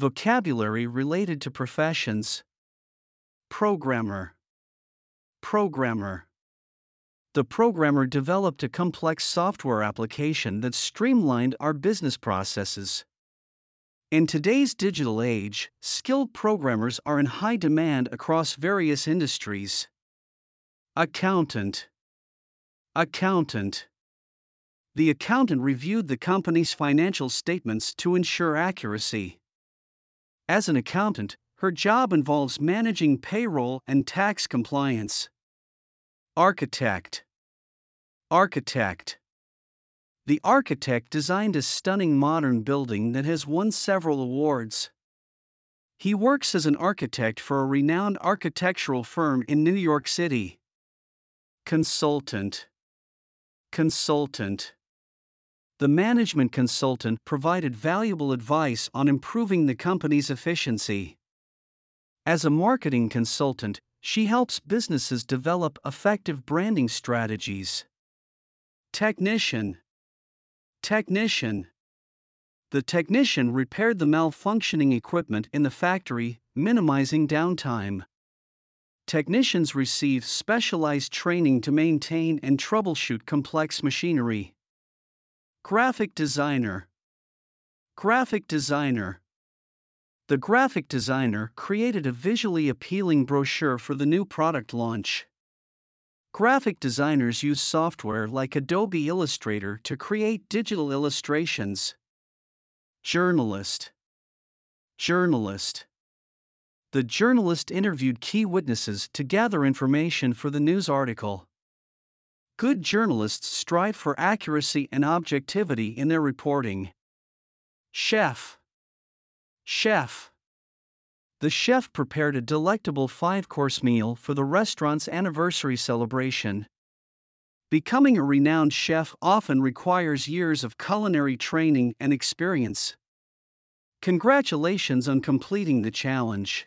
Vocabulary related to professions. Programmer. Programmer. The programmer developed a complex software application that streamlined our business processes. In today's digital age, skilled programmers are in high demand across various industries. Accountant. Accountant. The accountant reviewed the company's financial statements to ensure accuracy. As an accountant, her job involves managing payroll and tax compliance. Architect. Architect. The architect designed a stunning modern building that has won several awards. He works as an architect for a renowned architectural firm in New York City. Consultant. Consultant. The management consultant provided valuable advice on improving the company's efficiency. As a marketing consultant, she helps businesses develop effective branding strategies. Technician. Technician. The technician repaired the malfunctioning equipment in the factory, minimizing downtime. Technicians receive specialized training to maintain and troubleshoot complex machinery. Graphic designer. Graphic designer. The graphic designer created a visually appealing brochure for the new product launch. Graphic designers use software like Adobe Illustrator to create digital illustrations. Journalist. Journalist. The journalist interviewed key witnesses to gather information for the news article. Good journalists strive for accuracy and objectivity in their reporting. Chef. Chef. The chef prepared a delectable five-course meal for the restaurant's anniversary celebration. Becoming a renowned chef often requires years of culinary training and experience. Congratulations on completing the challenge.